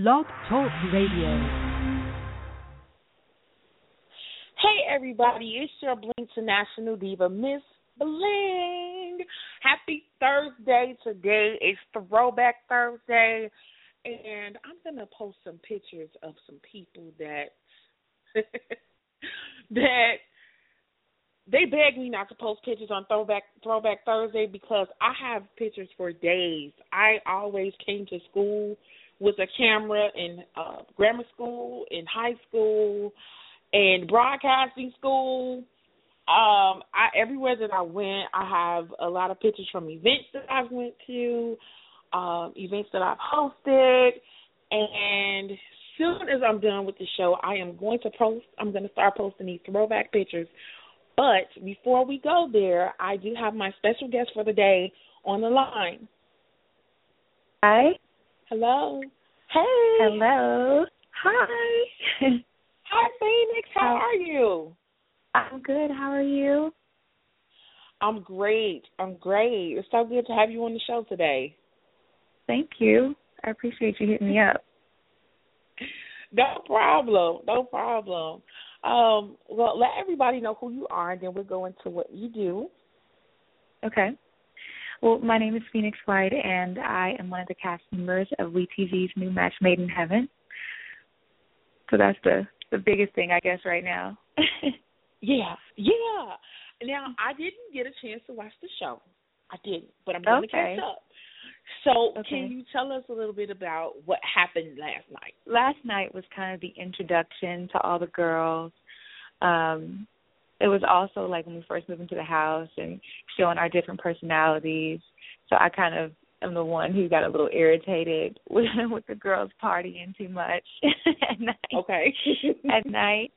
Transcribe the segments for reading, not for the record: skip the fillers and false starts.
Love Talk Radio. Hey everybody, it's your Bling International Diva, Miss Bling. Happy Thursday today. It's Throwback Thursday. And I'm going to post some pictures of some people that they beg me not to post pictures on Throwback Thursday because I have pictures for days. I always came to school with a camera in grammar school, in high school, in broadcasting school. Everywhere that I went, I have a lot of pictures from events that I've went to, events that I've hosted, and soon as I'm done with the show, I am going to post. I'm going to start posting these throwback pictures. But before we go there, I do have my special guest for the day on the line. Hi. Hello. Hey. Hello. Hi. Hi, Phoenix. How are you? I'm good. How are you? I'm great. It's so good to have you on the show today. Thank you. I appreciate you hitting me up. No problem. Well, let everybody know who you are, and then we'll go into what you do. Okay. Well, my name is Phoenix White, and I am one of the cast members of WE TV's new Match Made in Heaven. So that's the biggest thing, I guess, right now. Yeah. Now, I didn't get a chance to watch the show. I didn't, but I'm going to catch up. So Can you tell us a little bit about what happened last night? Last night was kind of the introduction to all the girls. It was also like when we first moved into the house and showing our different personalities. So I kind of am the one who got a little irritated with the girls partying too much at night. Okay. At night.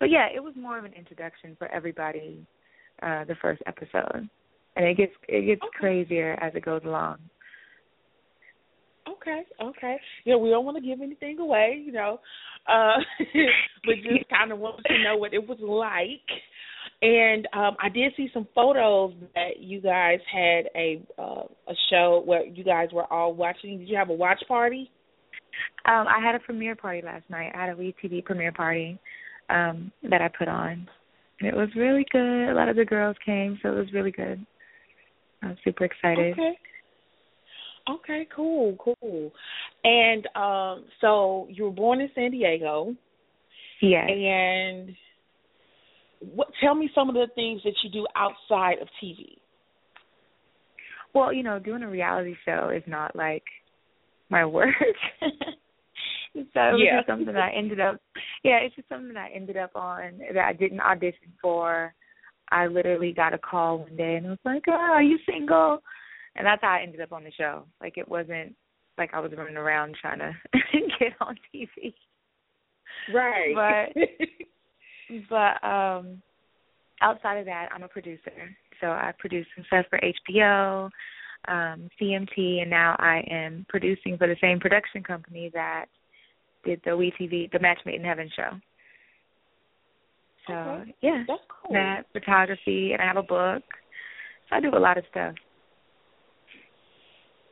But, yeah, it was more of an introduction for everybody, the first episode. And it gets crazier as it goes along. Okay. Yeah, we don't want to give anything away, but just kind of wanted to know what it was like. And I did see some photos that you guys had a show where you guys were all watching. Did you have a watch party? I had a premiere party last night. I had a WE TV premiere party that I put on. And it was really good. A lot of the girls came, so it was really good. I'm super excited. Okay, cool. And so you were born in San Diego. Yes. And tell me some of the things that you do outside of TV. Well, doing a reality show is not like my work. So it was just something I ended up. Yeah, it's just something I ended up on that I didn't audition for. I literally got a call one day and it was like, "Oh, are you single?" And that's how I ended up on the show. Like, it wasn't like I was running around trying to get on TV. Right. But outside of that, I'm a producer. So I produce some stuff for HBO, CMT, and now I am producing for the same production company that did the WE TV, the Match Made in Heaven show. So, that's cool. That, photography, and I have a book. So I do a lot of stuff.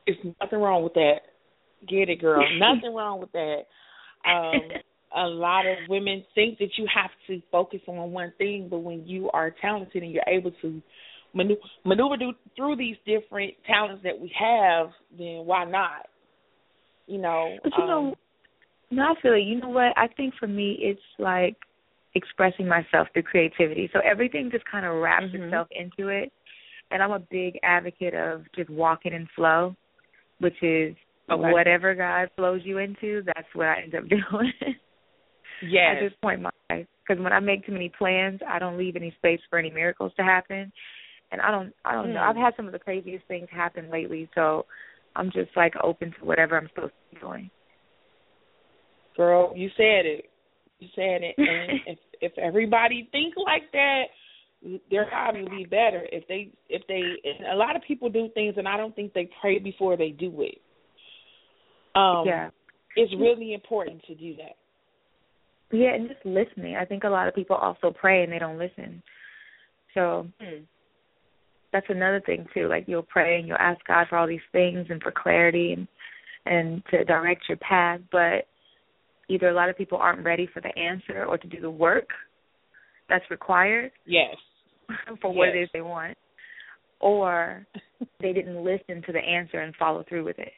There's nothing wrong with that. Get it, girl. Nothing wrong with that. A lot of women think that you have to focus on one thing, but when you are talented and you're able to maneuver through these different talents that we have, then why not? But I feel like, I think for me it's like expressing myself through creativity. So everything just kind of wraps itself into it. And I'm a big advocate of just walking in flow, which is whatever God flows you into, that's what I end up doing. Yes. At this point in my life. Because when I make too many plans, I don't leave any space for any miracles to happen. And I don't know. I've had some of the craziest things happen lately, so I'm just, like, open to whatever I'm supposed to be doing. Girl, you said it. And if everybody think like that, their hobby will be better. If they, and a lot of people do things, and I don't think they pray before they do it. It's really important to do that. Yeah, and just listening. I think a lot of people also pray and they don't listen. So that's another thing too. Like, you'll pray and you'll ask God for all these things and for clarity, and and to direct your path, but either a lot of people aren't ready for the answer or to do the work that's required. Yes. For what it is they want. Or they didn't listen to the answer and follow through with it.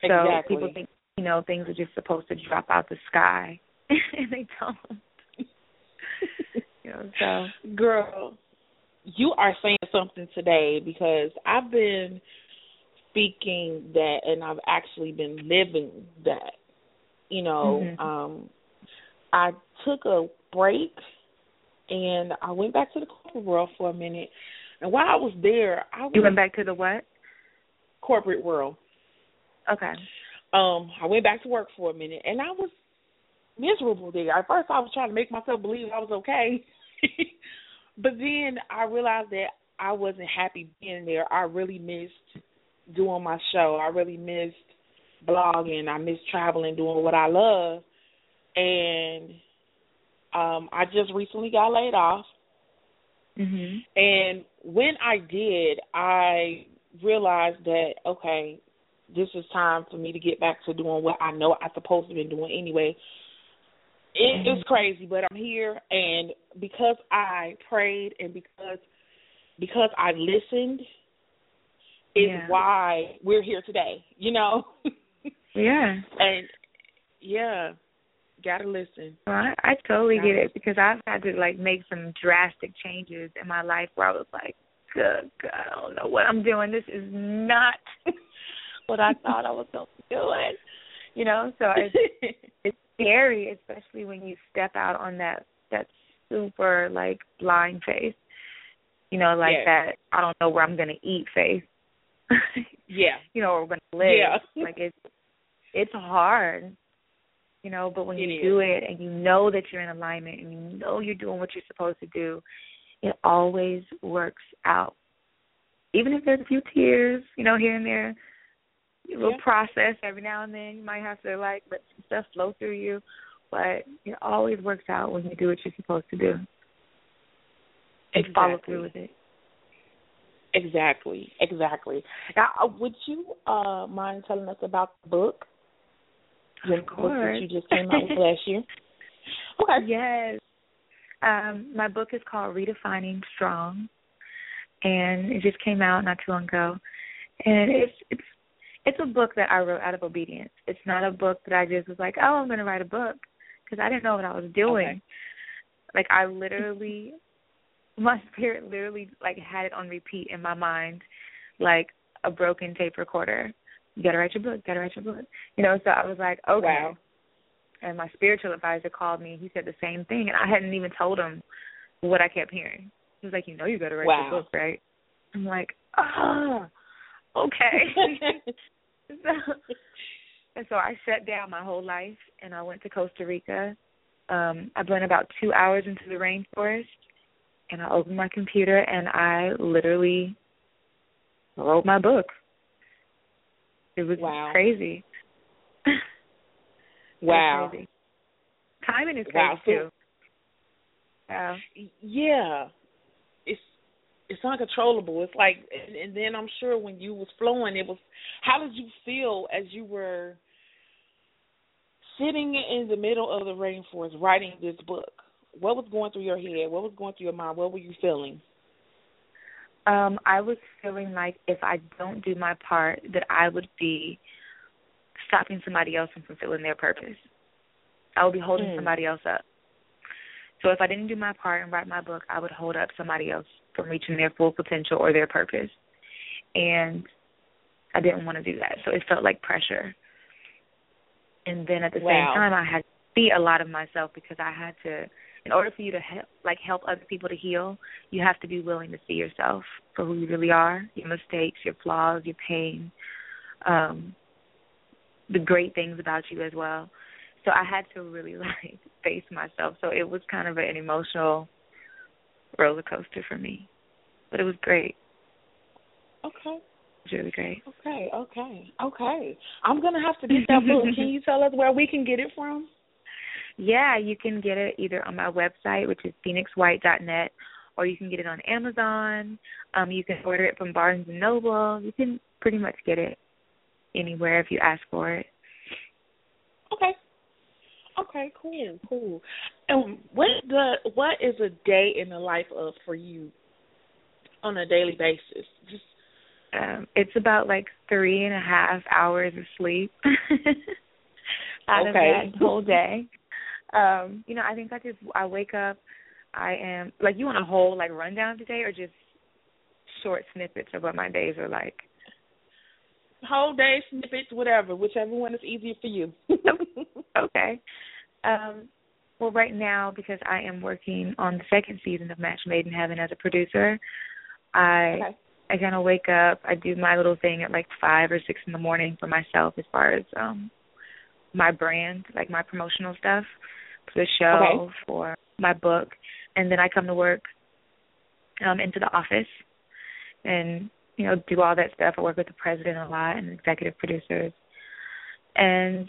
So exactly. People think, you know, things are just supposed to drop out the sky, and they don't. You know, so. Girl, you are saying something today, because I've been speaking that, and I've actually been living that. You know, I took a break, and I went back to the corporate world for a minute. And while I was there, You went back to the what? Corporate world. Okay. I went back to work for a minute, and I was miserable there. At first, I was trying to make myself believe I was okay. But then I realized that I wasn't happy being there. I really missed doing my show. I really missed blogging. I missed traveling, doing what I love. And I just recently got laid off. Mm-hmm. And when I did, I realized that, okay, this is time for me to get back to doing what I know I'm supposed to be doing anyway. It was crazy, but I'm here. And because I prayed and because I listened is why we're here today, you know? Yeah. And, yeah. Got to listen. Well, I totally get it, because I've had to, like, make some drastic changes in my life where I was like, good God, I don't know what I'm doing. This is not what I thought I was going to be doing. You know, so it's scary, especially when you step out on that super, like, blind face. You know, like that I don't know where I'm going to eat face. Yeah. You know, where we're going to live. Yeah. Like, it's hard. You know, but when you do it and you know that you're in alignment and you know you're doing what you're supposed to do, it always works out. Even if there's a few tears, you know, here and there, a little process every now and then. You might have to, like, let some stuff flow through you. But it always works out when you do what you're supposed to do. And follow through with it. Exactly. Now, would you mind telling us about the book? Of course. You just came out with last year. Okay. Yes. My book is called Redefining Strong, and it just came out not too long ago. And it's a book that I wrote out of obedience. It's not a book that I just was like, oh, I'm going to write a book, because I didn't know what I was doing. Okay. Like, I literally, my spirit literally, like, had it on repeat in my mind, like a broken tape recorder. You got to write your book, You know, so I was like, okay. Wow. And my spiritual advisor called me. He said the same thing, and I hadn't even told him what I kept hearing. He was like, you know you got to write your book, right? I'm like, okay. And so I shut down my whole life, and I went to Costa Rica. I went about 2 hours into the rainforest, and I opened my computer, and I literally wrote my book. It was crazy. Wow. Crazy. Timing is crazy, too. Wow. Yeah. It's uncontrollable. It's like, and then I'm sure when you was flowing, it was, how did you feel as you were sitting in the middle of the rainforest writing this book? What was going through your head? What was going through your mind? What were you feeling? I was feeling like if I don't do my part, that I would be stopping somebody else from fulfilling their purpose. I would be holding somebody else up. So if I didn't do my part and write my book, I would hold up somebody else from reaching their full potential or their purpose. And I didn't want to do that. So it felt like pressure. And then at the same time, I had to be a lot of myself, because I had to, in order for you to help other people to heal, you have to be willing to see yourself for who you really are, your mistakes, your flaws, your pain, the great things about you as well. So I had to really, like, face myself. So it was kind of an emotional roller coaster for me, but it was great. Okay. It was really great. Okay. I'm gonna have to get that book. Can you tell us where we can get it from? Yeah, you can get it either on my website, which is phoenixwhite.net, or you can get it on Amazon. You can order it from Barnes & Noble. You can pretty much get it anywhere if you ask for it. Okay, cool. And what is a day in the life of for you on a daily basis? Just it's about like 3.5 hours of sleep out of that whole day. I think I wake up. I am like, you want a whole like rundown today or just short snippets of what my days are like? Whole day snippets, whatever, whichever one is easier for you. Okay. Well, right now, because I am working on the second season of Match Made in Heaven as a producer, I kind of wake up. I do my little thing at like 5 or 6 in the morning for myself as far as my brand, like my promotional stuff for the show, for my book, and then I come to work into the office and do all that stuff. I work with the president a lot and executive producers. And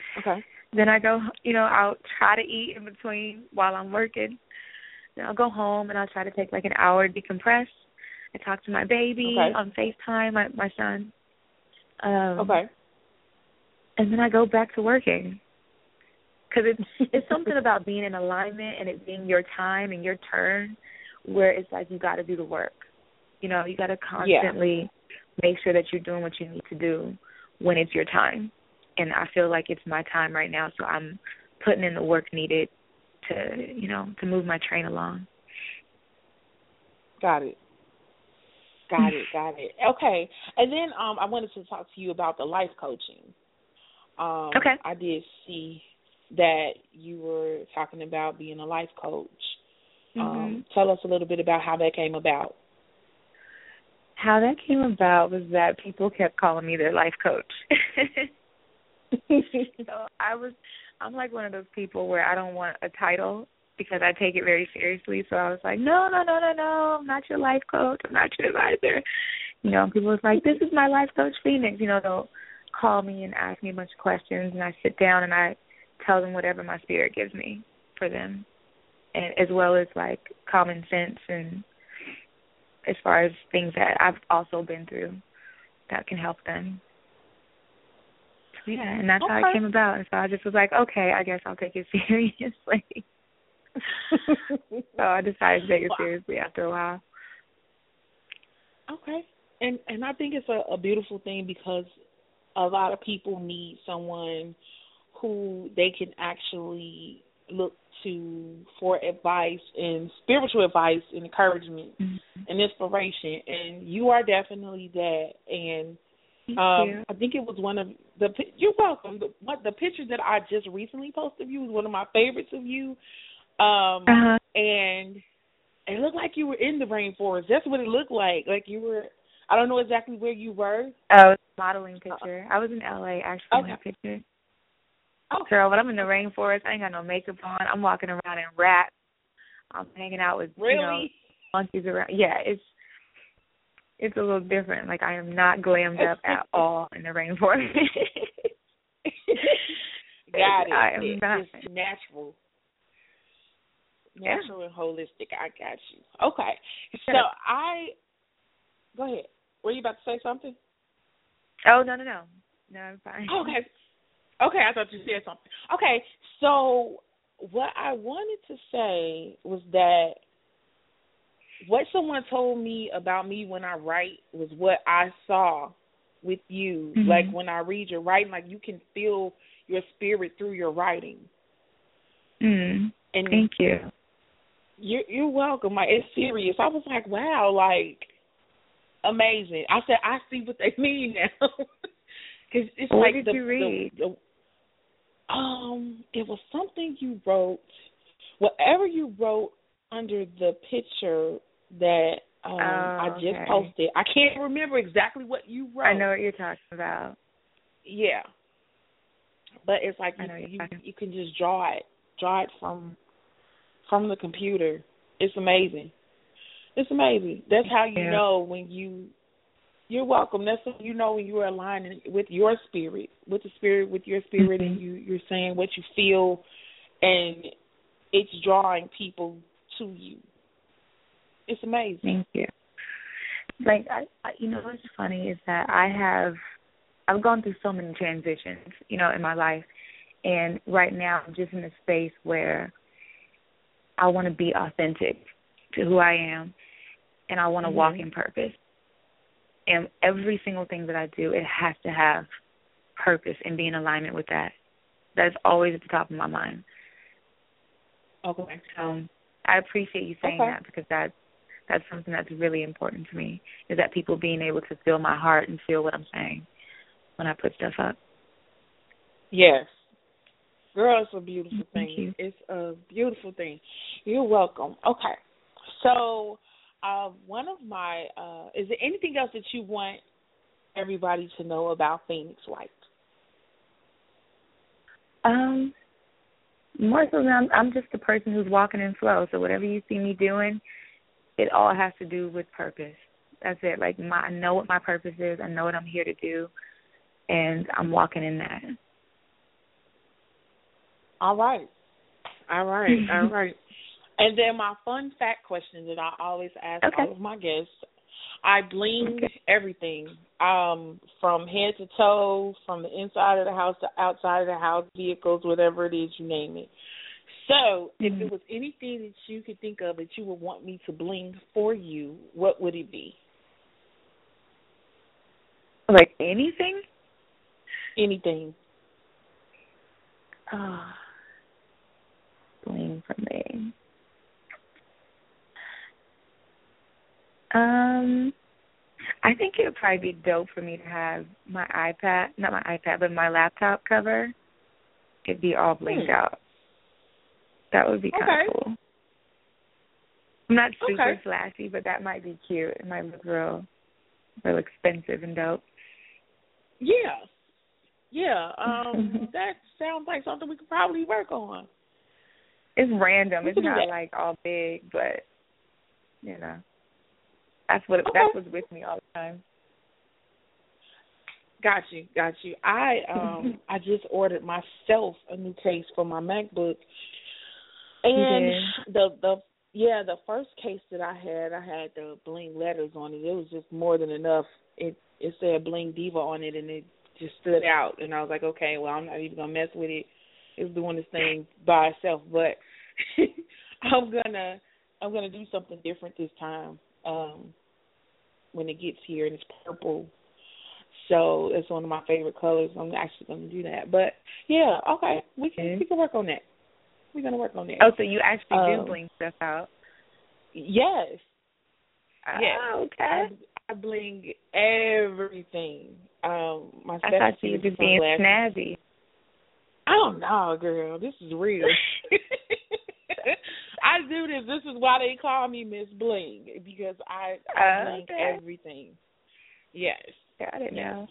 then I go, I'll try to eat in between while I'm working. Then I'll go home and I'll try to take like an hour to decompress. I talk to my baby on FaceTime, my son. And then I go back to working. Because it's something about being in alignment and it being your time and your turn where it's like you got to do the work. You got to constantly make sure that you're doing what you need to do when it's your time. And I feel like it's my time right now, so I'm putting in the work needed to move my train along. Got it. Okay. And then I wanted to talk to you about the life coaching. I did see that you were talking about being a life coach. Tell us a little bit about how that came about. How that came about was that people kept calling me their life coach. So I'm like one of those people where I don't want a title because I take it very seriously. So I was like, no, I'm not your life coach. I'm not your advisor. People was like, this is my life coach, Phoenix. They'll call me and ask me a bunch of questions, and I sit down and I tell them whatever my spirit gives me for them, and as well as like common sense and as far as things that I've also been through that can help them. So, and that's how it came about. And so I just was like, I guess I'll take it seriously. So I decided to take it seriously after a while. Okay. And I think it's a beautiful thing because a lot of people need someone who they can actually look to for advice and spiritual advice and encouragement and inspiration, and you are definitely that. And I think it was one of the you're welcome. The picture that I just recently posted of you was one of my favorites of you, and it looked like you were in the rainforest. That's what it looked like. Like you were. I don't know exactly where you were. Oh, it's a modeling picture. I was in LA actually. Okay. That picture. Girl, but I'm in the rainforest. I ain't got no makeup on. I'm walking around in wraps. I'm hanging out with monkeys around. Yeah, it's a little different. Like I am not glammed up at all in the rainforest. Got it. I am not. It's natural. Natural and holistic. I got you. Okay. So go ahead. Were you about to say something? Oh, no. No, I'm fine. Okay. Okay, I thought you said something. Okay, so what I wanted to say was that what someone told me about me when I write was what I saw with you. Like when I read your writing, like you can feel your spirit through your writing. And thank you. You're welcome. Like it's serious. I was like, wow, like amazing. I said, I see what they mean now. Cause it's what like did you read? It was something you wrote. Whatever you wrote under the picture that I just posted, I can't remember exactly what you wrote. I know what you're talking about. Yeah, but it's like you can just draw it from the computer. It's amazing. That's how you know when you. You're welcome. That's when you know when you are aligning with your spirit, with your spirit, and you're saying what you feel, and it's drawing people to you. It's amazing. Thank you. Like, it's funny is that I have I've gone through so many transitions, you know, in my life. And right now I'm just in a space where I want to be authentic to who I am, and I want to walk in purpose. And every single thing that I do, it has to have purpose and be in alignment with that. That's always at the top of my mind. Okay. I appreciate you saying that, because that's something that's really important to me, is that people being able to feel my heart and feel what I'm saying when I put stuff up. Yes. Girl, it's a beautiful thing. Thank you. It's a beautiful thing. You're welcome. Okay. So one of my is there anything else that you want everybody to know about Phoenix White? More so than I'm just a person who's walking in flow. So whatever you see me doing, it all has to do with purpose. That's it. Like, I know what my purpose is. I know what I'm here to do, and I'm walking in that. All right. And then my fun fact question that I always ask all of my guests, I bling everything, from head to toe, from the inside of the house to outside of the house, vehicles, whatever it is, you name it. So if it was anything that you could think of that you would want me to bling for you, what would it be? Like anything? Anything. Bling for me. I think it would probably be dope for me to have my iPad, not my iPad, but my laptop cover. It'd be all blinged out. That would be kind of cool. I'm not super flashy, but that might be cute. It might look real expensive and dope. Yeah. That sounds like something we could probably work on. It's random. It's not like all big, but you know. That's what's with me all the time. Got you. I just ordered myself a new case for my MacBook, and the first case that I had the bling letters on it. It was just more than enough. It said Bling Diva on it, and it just stood out. And I was like, okay, well, I'm not even gonna mess with it. It's doing this thing by itself, but I'm gonna do something different this time. When it gets here, and it's purple, so it's one of my favorite colors. I'm actually going to do that, but yeah, okay, we can work on that. We're going to work on that. Oh, so you actually do bling stuff out? Yes. Okay. I bling everything. My I thought you were just being snazzy. I don't know, girl. This is real. I do this. This is why they call me Miss Bling, because I bling everything. Yes. Got it now.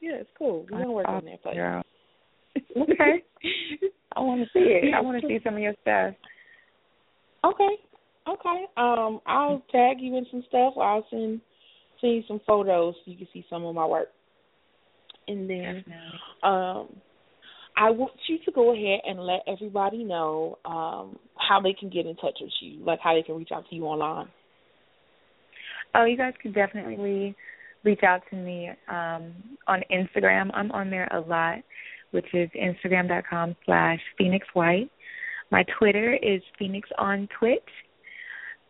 Yeah, it's cool. We're going to work on that place. Girl. Okay. I want to see it. I want to see some of your stuff. Okay. I'll tag you in some stuff. I'll send you some photos so you can see some of my work. And then I want you to go ahead and let everybody know how they can get in touch with you, like how they can reach out to you online. Oh, you guys can definitely reach out to me on Instagram. I'm on there a lot, which is instagram.com/PhoenixWhite. My Twitter is Phoenix on Twitch.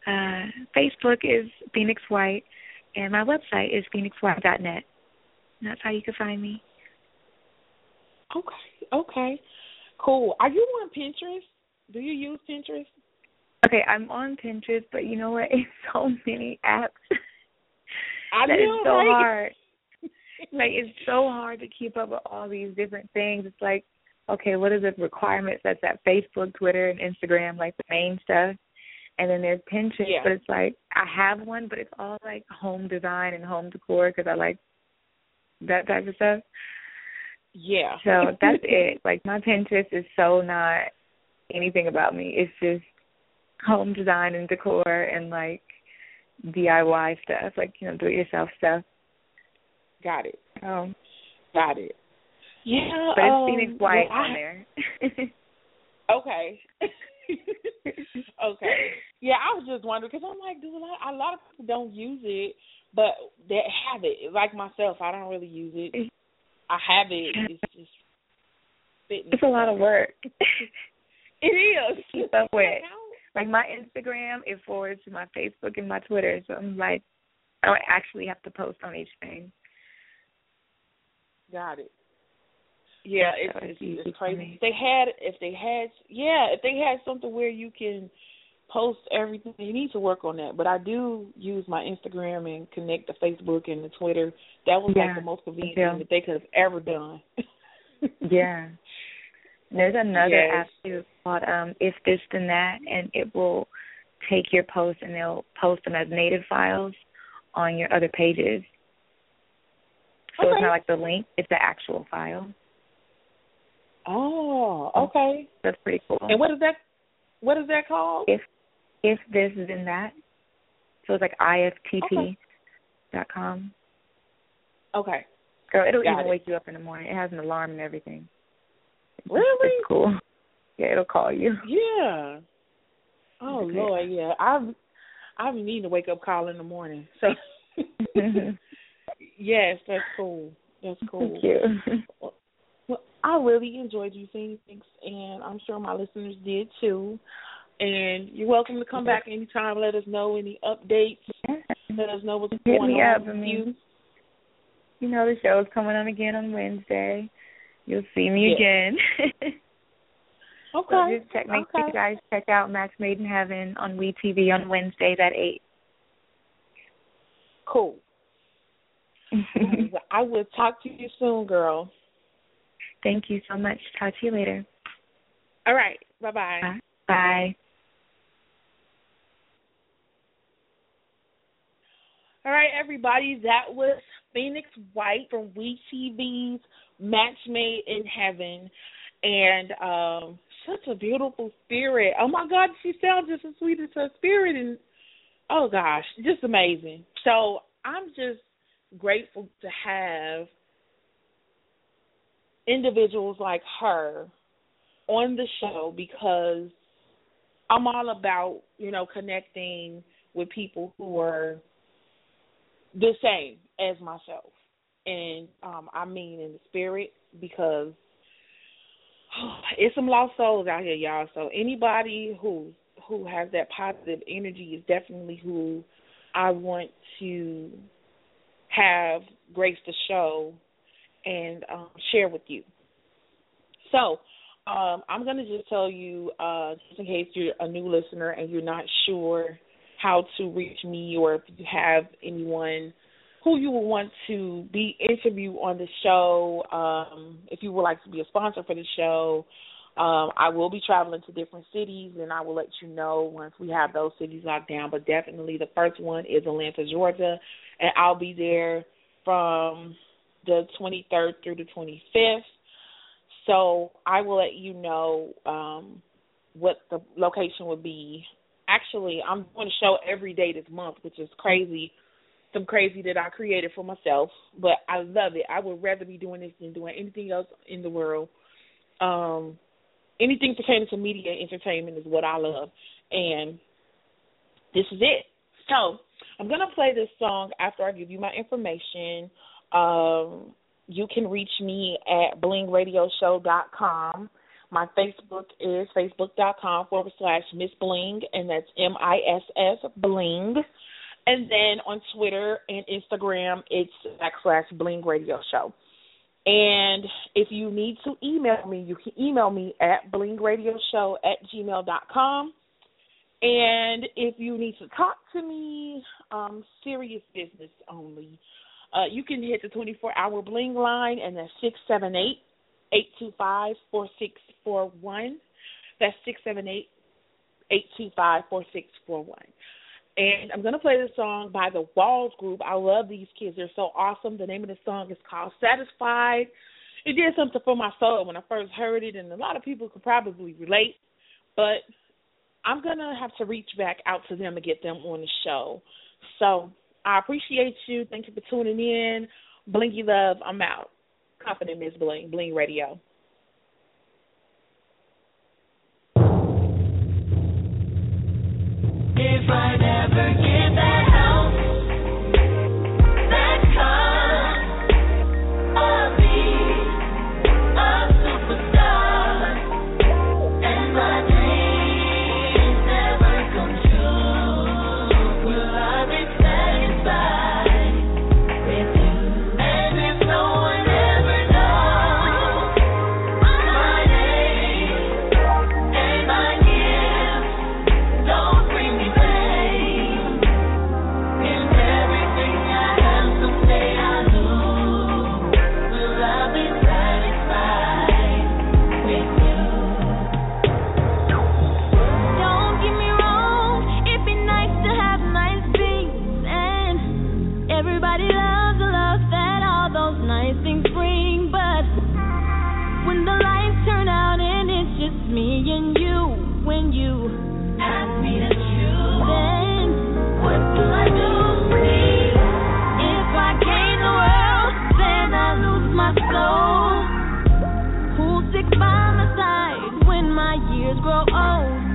Facebook is Phoenix White. And my website is phoenixwhite.net. And that's how you can find me. Okay. Cool. Are you on Pinterest? Do you use Pinterest? Okay, I'm on Pinterest, but you know what? It's so many apps. Hard. Like, it's so hard to keep up with all these different things. It's like, okay, what are the requirements? That's at Facebook, Twitter, and Instagram, like the main stuff. And then there's Pinterest, but it's like, I have one, but it's all like home design and home decor, because I like that type of stuff. Yeah. So that's it. Like, my Pinterest is so not anything about me. It's just home design and decor and, like, DIY stuff, like, you know, do-it-yourself stuff. Got it. Yeah. But it's Phoenix White on there. Okay. Yeah, I was just wondering, because I'm like, do a lot of people don't use it, But that habit, like myself, I don't really use it. I have it. It's just fitness. It's a lot of work. It is. Keep up with. Like my Instagram, it forwards to my Facebook and my Twitter. So I'm like, I don't actually have to post on each thing. Got it. Yeah, it's crazy. If they had something where you can post everything, you need to work on that. But I do use my Instagram and connect to Facebook and the Twitter. That was like the most convenient thing that they could have ever done. Yeah. There's another app too called If This Then That, and it will take your posts and they'll post them as native files on your other pages. So it's not like the link, it's the actual file. Oh, okay. That's pretty cool. And what is that called? If This Then That. So it's like ifttt.com. Okay. Girl, it'll wake you up in the morning. It has an alarm and everything. Really? It's cool. Yeah, it'll call you. Yeah. Oh, okay. Lord, yeah. I've been needing to wake up call in the morning. So, yes, that's cool. That's cool. Thank you. Well, I really enjoyed you, Phoenix, and I'm sure my listeners did too. And you're welcome to come back anytime. Let us know any updates. Let us know what's going on with you. You know, the show is coming on again on Wednesday. You'll see me again. Okay. So just make sure you guys check out Match Made in Heaven on WE TV on Wednesdays at 8. Cool. I will talk to you soon, girl. Thank you so much. Talk to you later. All right. Bye-bye. Bye. All right, everybody. That was Phoenix White from WE TV's Match Made in Heaven. And such a beautiful spirit. Oh, my God, she sounds just as sweet as her spirit. And, oh, gosh, just amazing. So I'm just grateful to have individuals like her on the show because I'm all about, you know, connecting with people who are the same as myself. And I mean in the spirit because it's some lost souls out here, y'all. So anybody who has that positive energy is definitely who I want to have grace to show and share with you. So I'm going to just tell you, just in case you're a new listener and you're not sure how to reach me or if you have anyone who you would want to be interviewed on the show, if you would like to be a sponsor for the show, I will be traveling to different cities, and I will let you know once we have those cities locked down. But definitely the first one is Atlanta, Georgia, and I'll be there from the 23rd through the 25th. So I will let you know what the location would be. Actually, I'm doing a show every day this month, which is crazy. Some crazy that I created for myself, but I love it. I would rather be doing this than doing anything else in the world. Anything pertaining to media and entertainment is what I love, and this is it. So I'm going to play this song after I give you my information. You can reach me at blingradioshow.com. My Facebook is facebook.com/MissBling, and that's MISS Bling. And then on Twitter and Instagram, it's /Bling Radio Show. And if you need to email me, you can email me at blingradioshow@gmail.com. And if you need to talk to me, serious business only, you can hit the 24-hour Bling line, and that's 678-825-4641. That's 678-825-4641. And I'm going to play this song by The Walls Group. I love these kids. They're so awesome. The name of the song is called Satisfied. It did something for my soul when I first heard it, and a lot of people could probably relate. But I'm going to have to reach back out to them and get them on the show. So I appreciate you. Thank you for tuning in. Blingy love. I'm out. Confident Miss Bling. Bling Radio. If I never get that help, it's me and you when you ask me to choose. Then what do I do? If I gain the world, then I lose my soul. Who sticks by my side when my years grow old?